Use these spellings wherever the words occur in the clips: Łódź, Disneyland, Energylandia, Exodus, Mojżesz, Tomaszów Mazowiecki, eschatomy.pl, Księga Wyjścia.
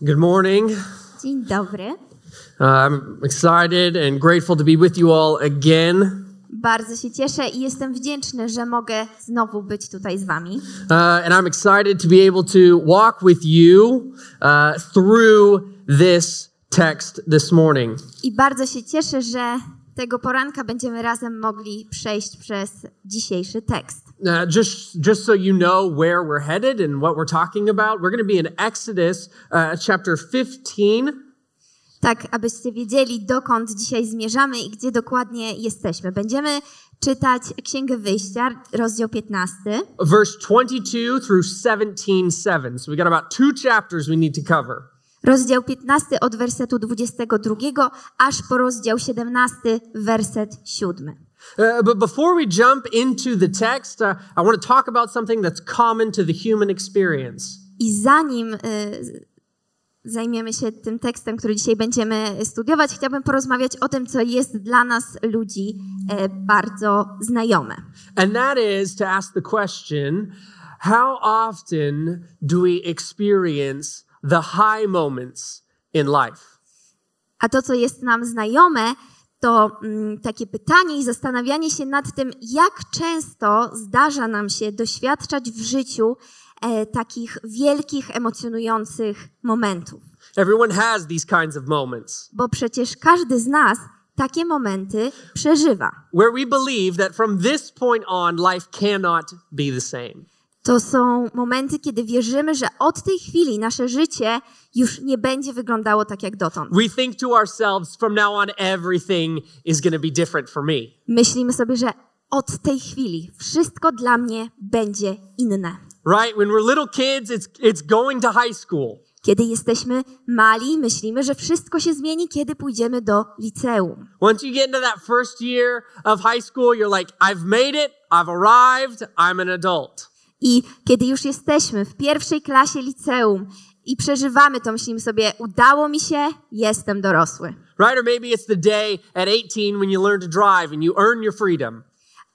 Good morning. Dzień dobry. I'm excited and grateful to be with you all again. Bardzo się cieszę i jestem wdzięczny, że mogę znowu być tutaj z wami. And I'm excited to be able to walk with you through this text this morning. I bardzo się cieszę, że tego poranka będziemy razem mogli przejść przez dzisiejszy tekst. Just so you know where we're headed and what we're talking about, we're going to be in Exodus chapter 15. Tak, abyście wiedzieli, dokąd dzisiaj zmierzamy i gdzie dokładnie jesteśmy. Będziemy czytać Księgę Wyjścia, rozdział 15. Verse 22 through 17:7. So we got about two chapters we need to cover. Rozdział 15 od wersetu 22 aż po rozdział 17, werset 7. But before we jump into the text, I want to talk about something that's common to the human experience. I zanim zajmiemy się tym tekstem, który dzisiaj będziemy studiować, chciałbym porozmawiać o tym, co jest dla nas, ludzi, bardzo znajome. And that is to ask the question, how often do we experience the high moments in life? A to, co jest nam znajome, to takie pytanie i zastanawianie się nad tym, jak często zdarza nam się doświadczać w życiu takich wielkich, emocjonujących momentów. Everyone has these kinds of moments. Bo przecież każdy z nas takie momenty przeżywa. Where we believe that from this point on life cannot be the same. To są momenty, kiedy wierzymy, że od tej chwili nasze życie już nie będzie wyglądało tak jak dotąd. We think to ourselves, from now on everything is going to be different for me. Myślimy sobie, że od tej chwili wszystko dla mnie będzie inne. Right, when we're little kids, it's going to high school. Kiedy jesteśmy mali, myślimy, że wszystko się zmieni, kiedy pójdziemy do liceum. Once you get into that first year of high school, you're like, I've made it, I've arrived, I'm an adult. I kiedy już jesteśmy w pierwszej klasie liceum i przeżywamy to, myślimy sobie, udało mi się, jestem dorosły. Right, or maybe it's the day at 18 when you learn to drive and you earn your freedom.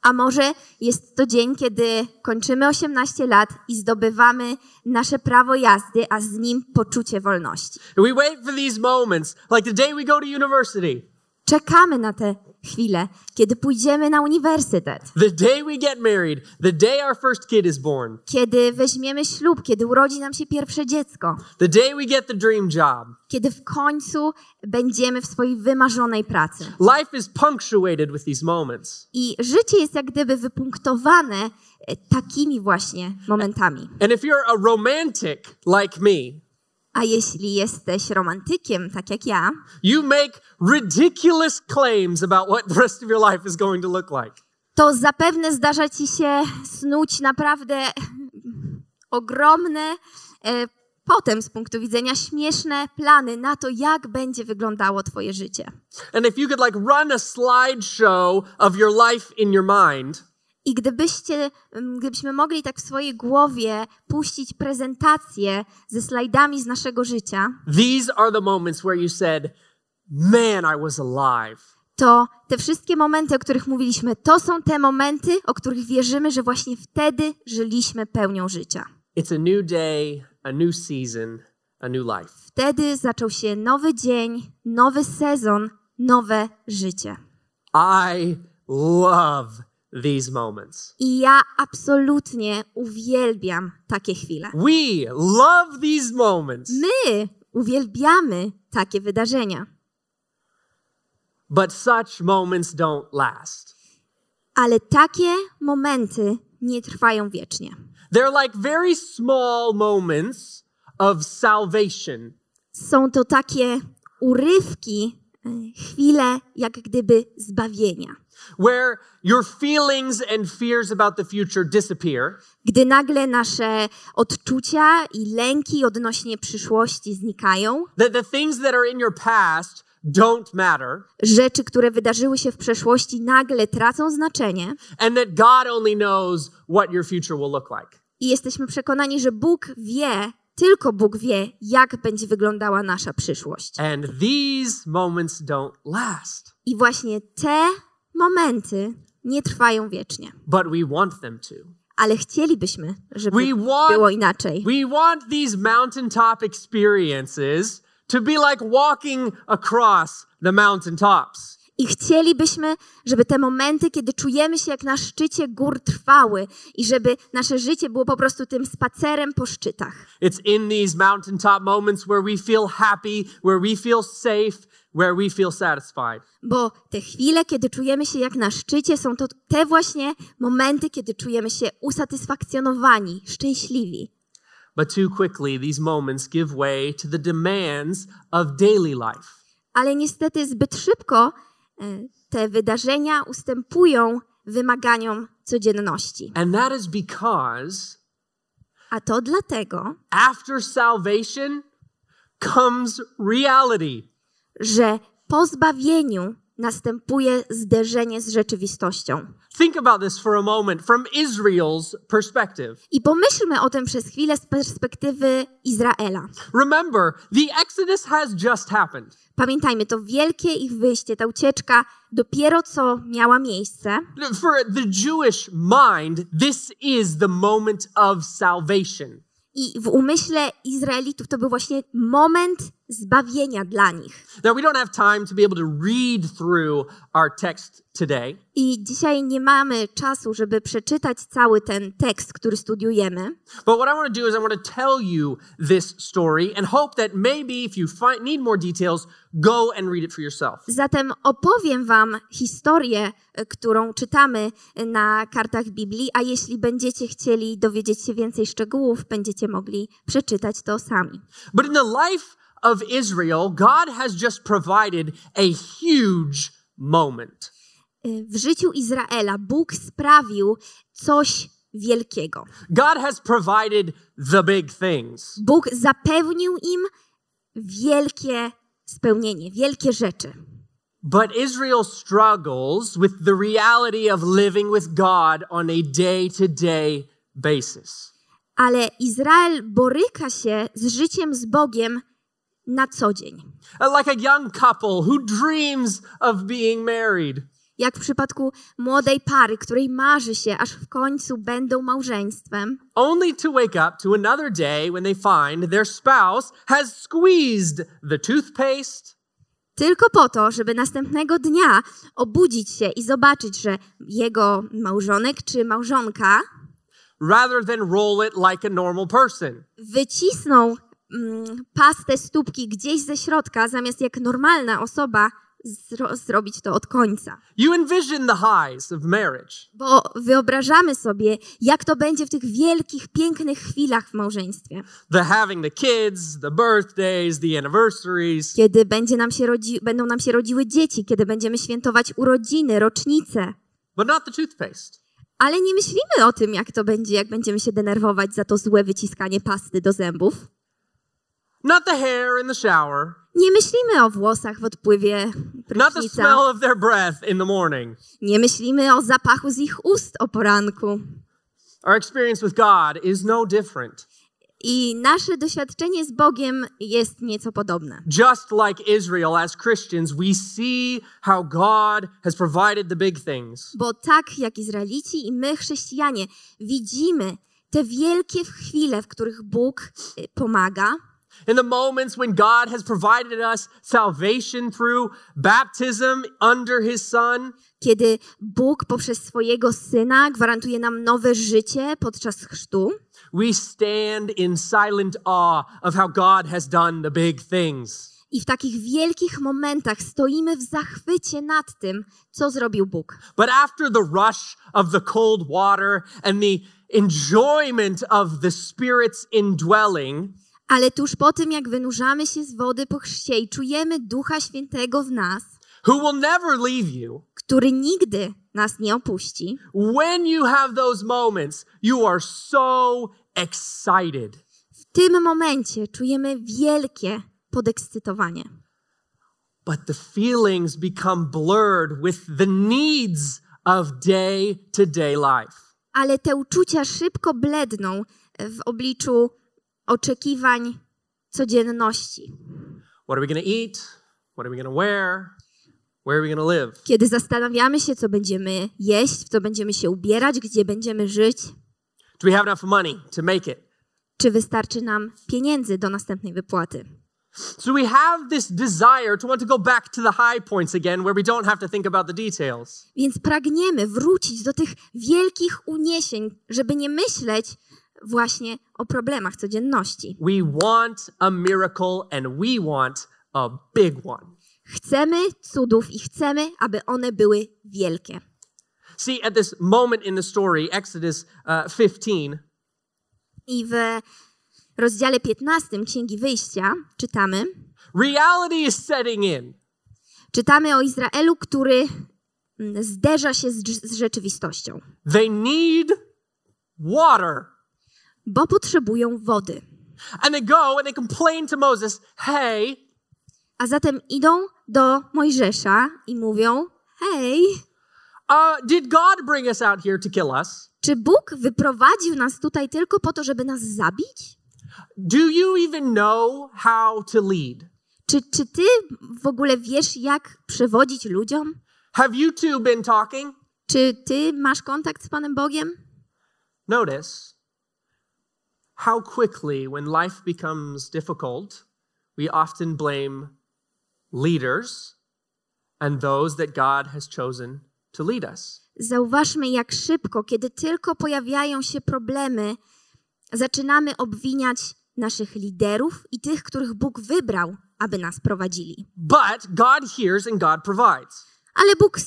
A może jest to dzień, kiedy kończymy 18 lat i zdobywamy nasze prawo jazdy, a z nim poczucie wolności. We wait for these moments, like the day we go to university. Czekamy na te chwile, kiedy pójdziemy na uniwersytet. The day we get married, the day our first kid is born. Kiedy weźmiemy ślub, kiedy urodzi nam się pierwsze dziecko. The day we get the dream job. Kiedy w końcu będziemy w swojej wymarzonej pracy. Life is punctuated with these moments. I życie jest jak gdyby wypunktowane takimi właśnie momentami. And if you're a romantic like me, a jeśli jesteś romantykiem, tak jak ja, you make ridiculous claims about what the rest of your life is going to look like. To zapewne zdarza ci się snuć naprawdę ogromne, potem z punktu widzenia śmieszne plany na to, jak będzie wyglądało twoje życie. And if you could run a slideshow of your life in your mind. I gdybyśmy mogli tak w swojej głowie puścić prezentację ze slajdami z naszego życia. These are the moments where you said, man, I was alive. To te wszystkie momenty, o których mówiliśmy, to są te momenty, o których wierzymy, że właśnie wtedy żyliśmy pełnią życia. It's a new day, a new season, a new life. Wtedy zaczął się nowy dzień, nowy sezon, nowe życie. I love these moments. I ja absolutnie uwielbiam takie chwile. We love these moments. My uwielbiamy takie wydarzenia. But such moments don't last. Ale takie momenty nie trwają wiecznie. They're very small moments of salvation. Są to takie urywki chwilę jak gdyby zbawienia. Where your feelings and fears about the future disappear. Gdy nagle nasze odczucia i lęki odnośnie przyszłości znikają. The things that are in your past don't matter. Rzeczy, które wydarzyły się w przeszłości, nagle tracą znaczenie. And that God only knows what your future will look like. I jesteśmy przekonani, że Bóg wie, tylko Bóg wie, jak będzie wyglądała nasza przyszłość. And these moments don't last. I właśnie te momenty nie trwają wiecznie. But we want them to. Ale chcielibyśmy, żeby było inaczej. We want these mountaintop experiences to be like walking across the mountaintops. I chcielibyśmy, żeby te momenty, kiedy czujemy się jak na szczycie gór, trwały i żeby nasze życie było po prostu tym spacerem po szczytach. It's in these mountaintop moments where we feel happy, where we feel safe, where we feel satisfied. Bo te chwile, kiedy czujemy się jak na szczycie, są to te właśnie momenty, kiedy czujemy się usatysfakcjonowani, szczęśliwi. But too quickly these moments give way to the demands of daily life. Ale niestety zbyt szybko te wydarzenia ustępują wymaganiom codzienności. And that is because, a to dlatego, after salvation comes reality. Że po zbawieniu następuje zderzenie z rzeczywistością. Think about this for a moment from Israel's perspective. I pomyślmy o tym przez chwilę z perspektywy Izraela. Remember, the Exodus has just happened. Pamiętajmy, to wielkie ich wyjście, ta ucieczka dopiero co miała miejsce. For the Jewish mind, this is the moment of salvation. I w umyśle Izraelitów to był właśnie moment zbawienia dla nich. Now we don't have time to be able to read through our text today. I dzisiaj nie mamy czasu, żeby przeczytać cały ten tekst, który studiujemy. But what I want to do is I want to tell you this story and hope that maybe if you need more details, go and read it for yourself. Zatem opowiem wam historię, którą czytamy na kartach Biblii, a jeśli będziecie chcieli dowiedzieć się więcej szczegółów, będziecie mogli przeczytać to sami. But in the life of Israel, God has just provided a huge moment. W życiu Izraela Bóg sprawił coś wielkiego. God has provided the big things. Bóg zapewnił im wielkie spełnienie, wielkie rzeczy. But Israel struggles with the reality of living with God on a day-to-day basis. Ale Izrael boryka się z życiem z Bogiem na co dzień. Like a young couple who dreams of being married. Jak w przypadku młodej pary, której marzy się, aż w końcu będą małżeństwem. Only to wake up to another day when they find their spouse has squeezed the toothpaste. Tylko po to, żeby następnego dnia obudzić się i zobaczyć, że jego małżonek czy małżonka rather than roll it like a normal person. Wycisnął pastę stópki gdzieś ze środka, zamiast jak normalna osoba zrobić to od końca. You envision the highs of marriage. Bo wyobrażamy sobie, jak to będzie w tych wielkich, pięknych chwilach w małżeństwie. The having the kids, the birthdays, the anniversaries. Kiedy będą nam się rodziły dzieci, kiedy będziemy świętować urodziny, rocznice. But not the toothpaste. Ale nie myślimy o tym, jak to będzie, jak będziemy się denerwować za to złe wyciskanie pasty do zębów. Not the hair in the shower. Nie myślimy o włosach w odpływie prysznica. Not the smell of their breath in the morning. Nie myślimy o zapachu z ich ust o poranku. Our experience with God is no different. I nasze doświadczenie z Bogiem jest nieco podobne. Just like Israel, as Christians, we see how God has provided the big things. Bo tak jak Izraelici i my, chrześcijanie, widzimy te wielkie chwile, w których Bóg pomaga. In the moments when God has provided us salvation through baptism under his son. Kiedy Bóg poprzez swojego Syna gwarantuje nam nowe życie podczas chrztu. We stand in silent awe of how God has done the big things. I w takich wielkich momentach stoimy w zachwycie nad tym, co zrobił Bóg. But after the rush of the cold water and the enjoyment of the Spirit's indwelling. ale tuż po tym, jak wynurzamy się z wody po chrzcie i czujemy Ducha Świętego w nas, who will never leave you, który nigdy nas nie opuści, when you have those moments, you are so excited. W tym momencie czujemy wielkie podekscytowanie. But the feelings become blurred with the needs of day-to-day life. Ale te uczucia szybko bledną w obliczu oczekiwań codzienności. What are we going to eat? What are we going to wear? Where are we going to live? Kiedy zastanawiamy się, co będziemy jeść, w co będziemy się ubierać, gdzie będziemy żyć. Do we have enough money to make it? Czy wystarczy nam pieniędzy do następnej wypłaty? So we have this desire to want to go back to the high points again where we don't have to think about the details. Więc pragniemy wrócić do tych wielkich uniesień, żeby nie myśleć właśnie o problemach codzienności. We want a miracle and we want a big one. Chcemy cudów i chcemy, aby one były wielkie. See, at this moment in the story, Exodus 15. I w rozdziale 15 Księgi Wyjścia czytamy. Reality is setting in. Czytamy o Izraelu, który zderza się z rzeczywistością. They need water. Bo potrzebują wody. And they go and they complain to Moses, hey. A zatem idą do Mojżesza i mówią, hej. Did God bring us out here to kill us? Czy Bóg wyprowadził nas tutaj tylko po to, żeby nas zabić? Do you even know how to lead? Czy ty w ogóle wiesz, jak przewodzić ludziom? Have you two been talking? Czy ty masz kontakt z Panem Bogiem? Notice how quickly when life becomes difficult, we often blame leaders and those that God has chosen to lead us. Zauważmy, jak szybko, kiedy tylko pojawiają się problemy, zaczynamy obwiniać naszych liderów i tych, których Bóg wybrał, aby nas prowadzili. But God hears and God provides. Ale Bóg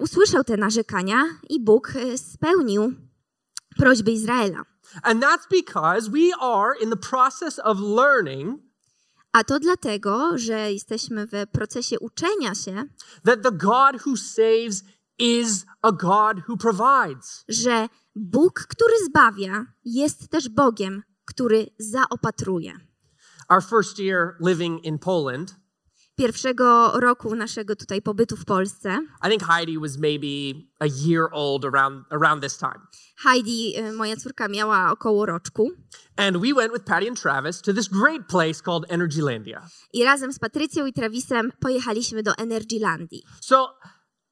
usłyszał te narzekania i Bóg spełnił prośby Izraela. And that's because we are in the process of learning. A to dlatego, że jesteśmy w procesie uczenia się, that the God who saves is a God who provides. Że Bóg, który zbawia, jest też Bogiem, który zaopatruje. Our first year living in Poland. Pierwszego roku naszego tutaj pobytu w Polsce. I think Heidi was maybe a year old around this time. Heidi, moja córka, miała około roczku. And we went with Patty and Travis to this great place called Energylandia. I razem z Patrycją i Travisem pojechaliśmy do Energylandii. So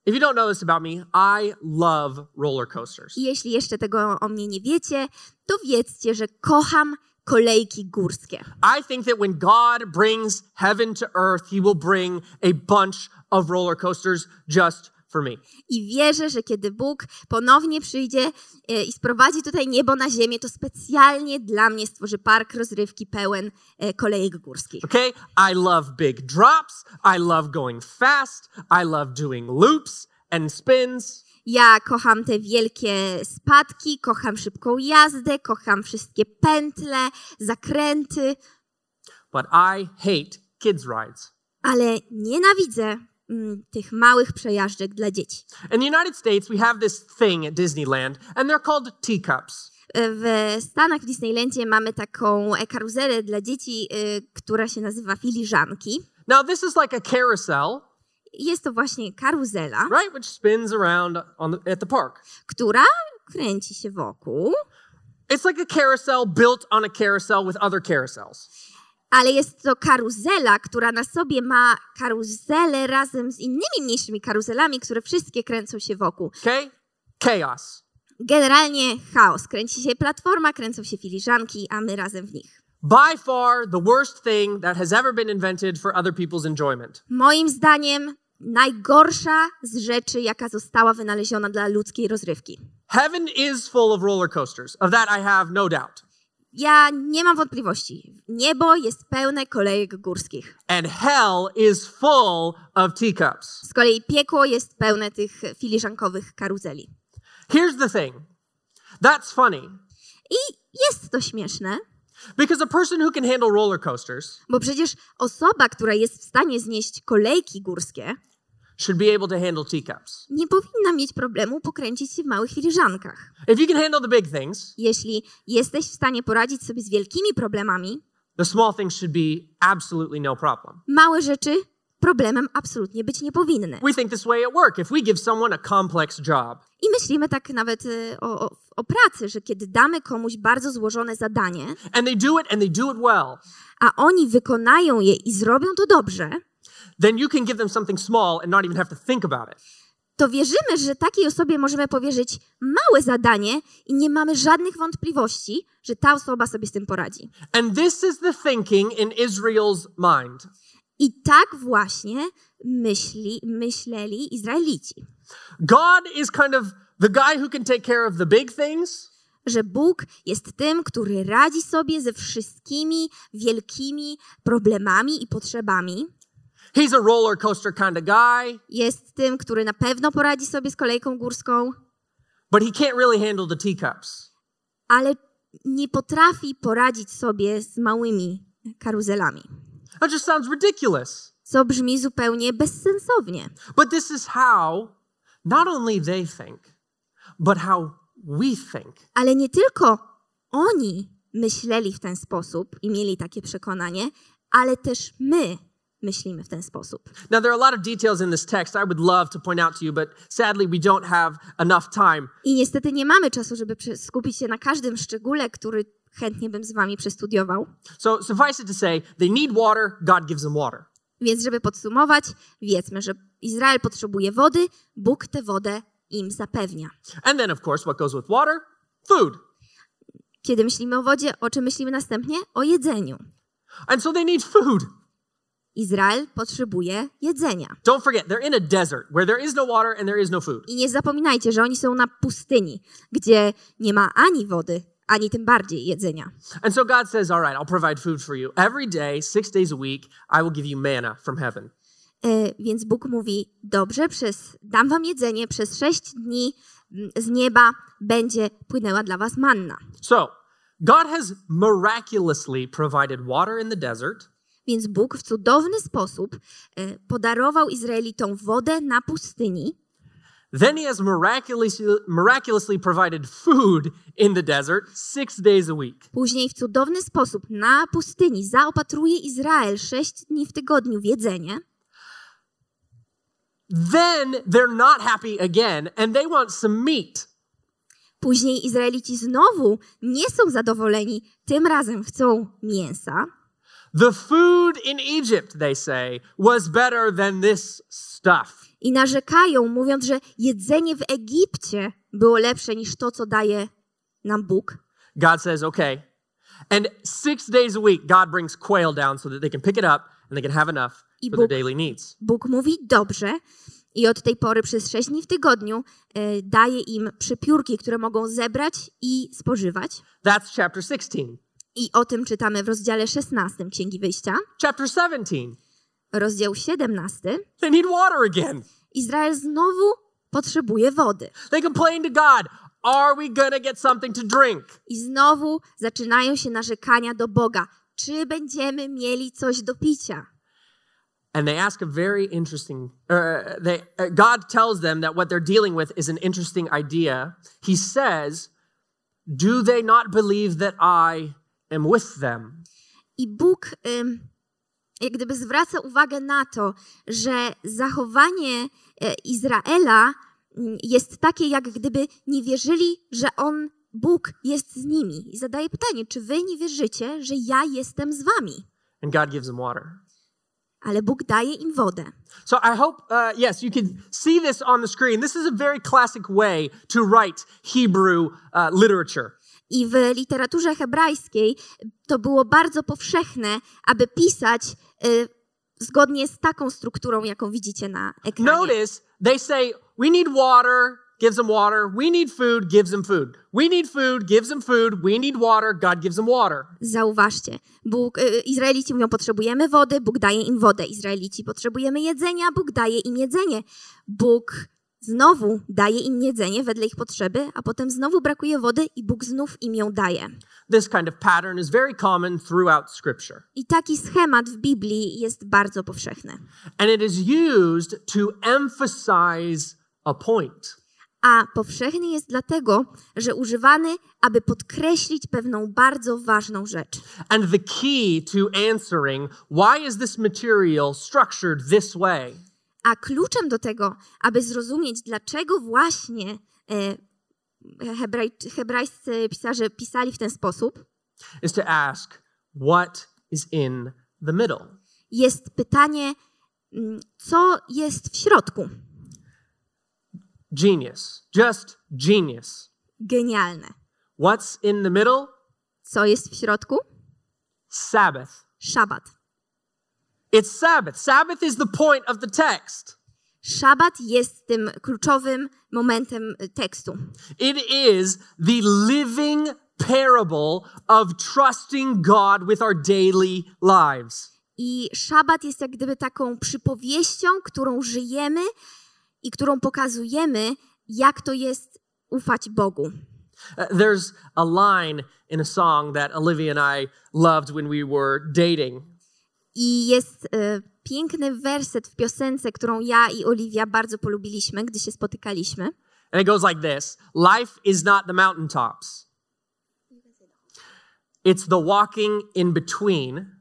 if you don't know this about me, I love roller coasters. Jeśli jeszcze tego o mnie nie wiecie, to wiedzcie, że kocham kolejki górskie. I think that when God brings heaven to earth, he will bring a bunch of roller coasters just for me. I wierzę, że kiedy Bóg ponownie przyjdzie i sprowadzi tutaj niebo na ziemię, to specjalnie dla mnie stworzy park rozrywki pełen kolejek górskich. Okay, I love big drops, I love going fast, I love doing loops and spins. Ja kocham te wielkie spadki, kocham szybką jazdę, kocham wszystkie pętle, zakręty. But I hate kids rides. Ale nienawidzę tych małych przejażdżek dla dzieci. In the United States we have this thing at Disneyland and they're called teacups. W Stanach, w Disneylandzie mamy taką karuzelę dla dzieci, która się nazywa filiżanki. Now this is like a carousel. Jest to właśnie karuzela, right, which spins around at the park. Która kręci się wokół. It's like a carousel built on a carousel with other carousels. Ale jest to karuzela, która na sobie ma karuzelę razem z innymi mniejszymi karuzelami, które wszystkie kręcą się wokół. Okay? Chaos. Generalnie chaos. Kręci się platforma, kręcą się filiżanki, a my razem w nich. By far the worst thing that has ever been invented for other people's enjoyment. Moim zdaniem najgorsza z rzeczy, jaka została wynaleziona dla ludzkiej rozrywki. Heaven is full of roller coasters. Of that I have no doubt. Ja nie mam wątpliwości. Niebo jest pełne kolejek górskich. And hell is full of teacups. Z kolei piekło jest pełne tych filiżankowych karuzeli. Here's the thing. That's funny. I jest to śmieszne. Because a person who can handle roller coasters, bo przecież osoba, która jest w stanie znieść kolejki górskie, should be able to handle teacups. Nie powinna mieć problemu pokręcić się w małych filiżankach. If you can handle the big things, jeśli jesteś w stanie poradzić sobie z wielkimi problemami, the small things should be absolutely no problem. Małe rzeczy problemem absolutnie być nie powinny. We think this way at work. If we give someone a complex job, i myślimy tak nawet o pracy, że kiedy damy komuś bardzo złożone zadanie, and they do it well, a oni wykonają je i zrobią to dobrze, then you can give them something small and not even have to think about it. To wierzymy, że takiej osobie możemy powierzyć małe zadanie i nie mamy żadnych wątpliwości, że ta osoba sobie z tym poradzi. And this is the thinking in Israel's mind. I tak właśnie myśleli Izraelici. God is kind of the guy who can take care of the big things. Że Bóg jest tym, który radzi sobie ze wszystkimi wielkimi problemami i potrzebami. He's a roller coaster kind of guy. Jest tym, który na pewno poradzi sobie z kolejką górską. But he can't really handle the teacups. Ale nie potrafi poradzić sobie z małymi karuzelami. That just sounds ridiculous. Co brzmi zupełnie bezsensownie. But this is how not only they think, but how we think. Ale nie tylko oni myśleli w ten sposób i mieli takie przekonanie, ale też my myślimy w ten sposób. Now there are a lot of details in this text I would love to point out to you, but sadly we don't have enough time. I niestety nie mamy czasu, żeby skupić się na każdym szczególe, który chętnie bym z wami przestudiował. So suffice it to say, they need water, God gives them water. Więc żeby podsumować, wiedzmy, że Izrael potrzebuje wody, Bóg tę wodę im zapewnia. And then of course what goes with water? Food. Kiedy myślimy o wodzie, o czym myślimy następnie? O jedzeniu. And so they need food. Izrael potrzebuje jedzenia. Don't forget, they're in a desert where there is no water and there is no food. I nie zapominajcie, że oni są na pustyni, gdzie nie ma ani wody, ani tym bardziej jedzenia. And so God says, all right, I'll provide food for you every day, 6 days a week. I will give you manna from heaven. Więc Bóg mówi, dobrze, dam wam jedzenie, przez 6 dni z nieba będzie płynęła dla was manna. So God has miraculously provided water in the desert. Więc Bóg w cudowny sposób podarował Izraelitom wodę na pustyni. Then he has miraculously provided food in the desert 6 days a week. Później w cudowny sposób na pustyni zaopatruje Izrael 6 dni w tygodniu w jedzenie. Then they're not happy again and they want some meat. Później Izraelici znowu nie są zadowoleni, tym razem chcą mięsa. The food in Egypt, they say, was better than this stuff. I narzekają, mówiąc, że jedzenie w Egipcie było lepsze niż to, co daje nam Bóg. God says, okay. And 6 days a week, God brings quail down so that they can pick it up and they can have enough for their daily needs. Bóg mówi, dobrze. I od tej pory przez 6 dni w tygodniu daje im przypiórki, które mogą zebrać i spożywać. That's chapter 16. I o tym czytamy w rozdziale 16 Księgi Wyjścia. Chapter 17. Rozdział 17. They need water again. Izrael znowu potrzebuje wody. They complain to God. Are we gonna get something to drink? I znowu zaczynają się narzekania do Boga. Czy będziemy mieli coś do picia? And they ask a very interesting. God tells them that what they're dealing with is an interesting idea. He says, "Do they not believe that I am with them?" I Bóg jak gdyby zwraca uwagę na to, że zachowanie Izraela jest takie, jak gdyby nie wierzyli, że On, Bóg, jest z nimi. I zadaje pytanie, czy wy nie wierzycie, że ja jestem z wami? And God gives them water. Ale Bóg daje im wodę. So I hope, yes, you can see this on the screen. This is a very classic way to write Hebrew literature. I w literaturze hebrajskiej to było bardzo powszechne, aby pisać zgodnie z taką strukturą, jaką widzicie na ekranie. Notice, they say, we need water, gives them water, we need food, gives them food. We need food, gives them food, we need water, God gives them water. Zauważcie, Izraelici mówią, potrzebujemy wody, Bóg daje im wodę. Izraelici, potrzebujemy jedzenia, Bóg daje im jedzenie. Bóg Znowu daje im jedzenie wedle ich potrzeby, a potem znowu brakuje wody i Bóg znów im ją daje. This kind of pattern is very common throughout Scripture. I taki schemat w Biblii jest bardzo powszechny. And it is used to emphasize a point. A powszechny jest dlatego, że używany, aby podkreślić pewną bardzo ważną rzecz. And the key to answering why is this material structured this way? A kluczem do tego, aby zrozumieć, dlaczego właśnie hebrajscy pisarze pisali w ten sposób, is to ask, what is in the middle? Jest pytanie, co jest w środku. Genius. Just genius. Genialne. What's in the middle? Co jest w środku? Sabbath. Szabat. It's Sabbath. Sabbath is the point of the text. Szabat jest tym kluczowym momentem tekstu. It is the living parable of trusting God with our daily lives. I szabat jest jak gdyby taką przypowieścią, którą żyjemy i którą pokazujemy, jak to jest ufać Bogu. There's a line in a song that Olivia and I loved when we were dating. I jest piękny werset w piosence, którą ja i Oliwia bardzo polubiliśmy, gdy się spotykaliśmy. And it goes like this. Life is not the mountaintops. It's the walking in between.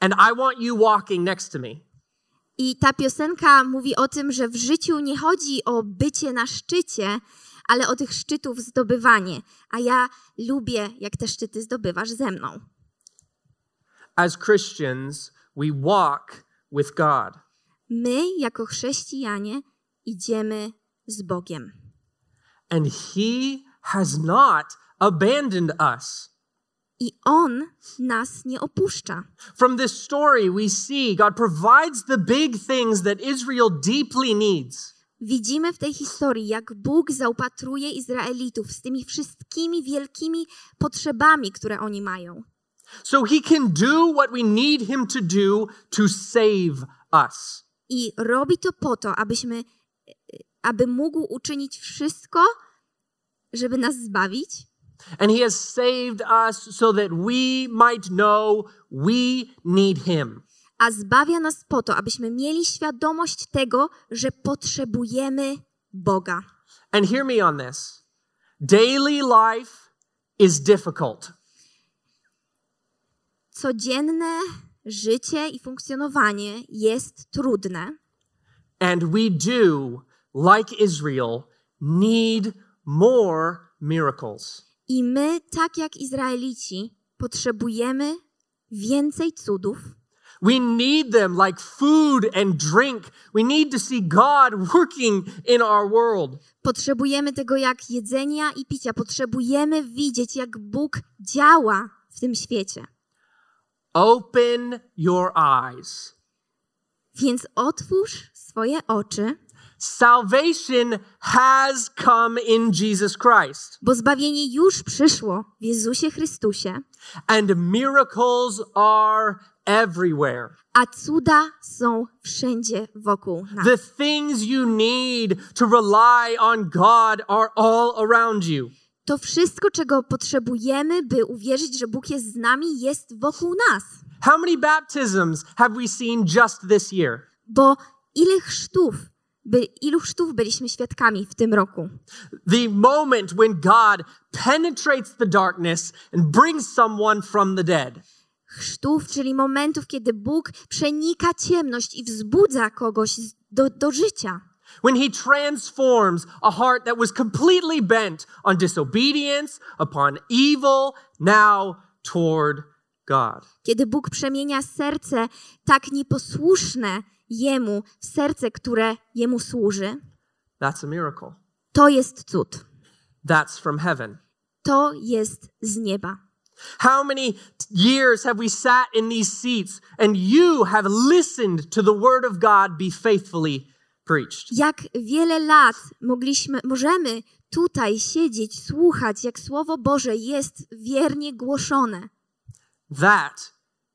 And I want you walking next to me. I ta piosenka mówi o tym, że w życiu nie chodzi o bycie na szczycie, ale o tych szczytów zdobywanie. A ja lubię, jak te szczyty zdobywasz ze mną. As Christians, we walk with God. My, jako chrześcijanie, idziemy z Bogiem. And He has not abandoned us. I On nas nie opuszcza. From this story we see God provides the big things that Israel deeply needs. Widzimy w tej historii, jak Bóg zaopatruje Izraelitów z tymi wszystkimi wielkimi potrzebami, które oni mają. So He can do what we need Him to do to save us. I robi to po to, aby mógł uczynić wszystko, żeby nas zbawić. And He has saved us so that we might know we need Him. A zbawia nas po to, abyśmy mieli świadomość tego, że potrzebujemy Boga. And hear me on this. Daily life is difficult. Codzienne życie i funkcjonowanie jest trudne. And we do, like Israel, need more miracles. I my, tak jak Izraelici, potrzebujemy więcej cudów. We need them like food and drink. We need to see God working in our world. Potrzebujemy tego jak jedzenia i picia. Potrzebujemy widzieć, jak Bóg działa w tym świecie. Open your eyes. Więc otwórz swoje oczy. Salvation has come in Jesus Christ. Bo zbawienie już przyszło w Jezusie Chrystusie. And miracles are everywhere. A cuda są wszędzie wokół nas. The things you need to rely on God are all around you. To wszystko, czego potrzebujemy, by uwierzyć, że Bóg jest z nami, jest wokół nas. How many baptisms have we seen just this year? Bo ilu chrztów byliśmy świadkami w tym roku? The moment when God penetrates the darkness and brings someone from the dead. Chrztów, czyli momentów, kiedy Bóg przenika ciemność i wzbudza kogoś do życia. When He transforms a heart that was completely bent on disobedience, upon evil, now toward God. Kiedy Bóg przemienia serce tak nieposłuszne Jemu w serce, które Jemu służy. That's a miracle. To jest cud. That's from heaven. To jest z nieba. How many years have we sat in these seats and you have listened to the word of God be faithfully preached. Jak wiele lat możemy tutaj siedzieć, słuchać, jak Słowo Boże jest wiernie głoszone. That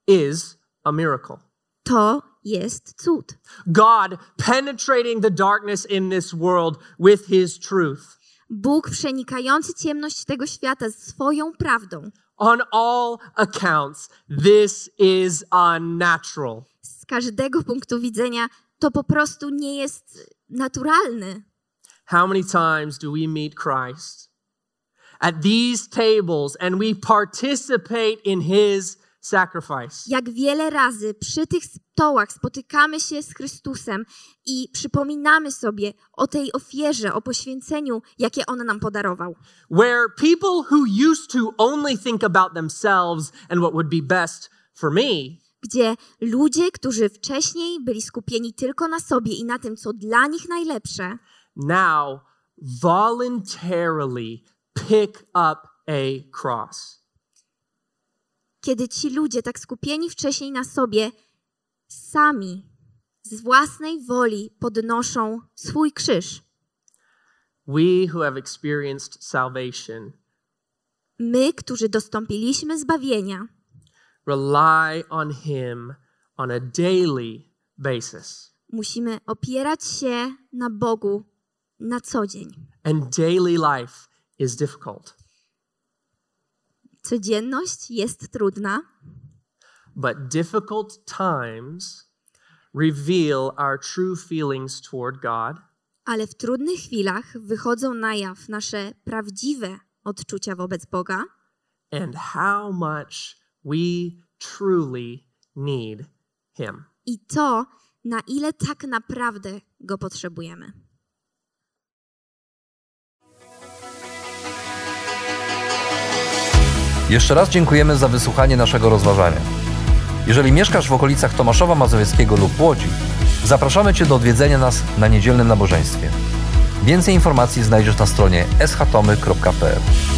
is a miracle. To jest cud. God penetrating the darkness in this world with his truth. Bóg przenikający ciemność tego świata swoją prawdą. On all accounts, this is unnatural. Z każdego punktu widzenia to po prostu nie jest naturalne. How many times do we meet Christ at these tables and we participate in his sacrifice? Jak wiele razy przy tych stołach spotykamy się z Chrystusem i przypominamy sobie o tej ofierze, o poświęceniu, jakie On nam podarował. Where people who used to only think about themselves and what would be best for me, gdzie ludzie, którzy wcześniej byli skupieni tylko na sobie i na tym, co dla nich najlepsze, now voluntarily pick up a cross. Kiedy ci ludzie, tak skupieni wcześniej na sobie, sami z własnej woli podnoszą swój krzyż. We who have experienced salvation, my, którzy dostąpiliśmy zbawienia, rely on him on a daily basis. Musimy opierać się na Bogu na co dzień. And daily life is difficult. Codzienność jest trudna. But difficult times reveal our true feelings toward God. Ale w trudnych chwilach wychodzą na jaw nasze prawdziwe odczucia wobec Boga. And how much we truly need him. I to, na ile tak naprawdę go potrzebujemy. Jeszcze raz dziękujemy za wysłuchanie naszego rozważania. Jeżeli mieszkasz w okolicach Tomaszowa Mazowieckiego lub Łodzi, zapraszamy Cię do odwiedzenia nas na niedzielnym nabożeństwie. Więcej informacji znajdziesz na stronie eschatomy.pl.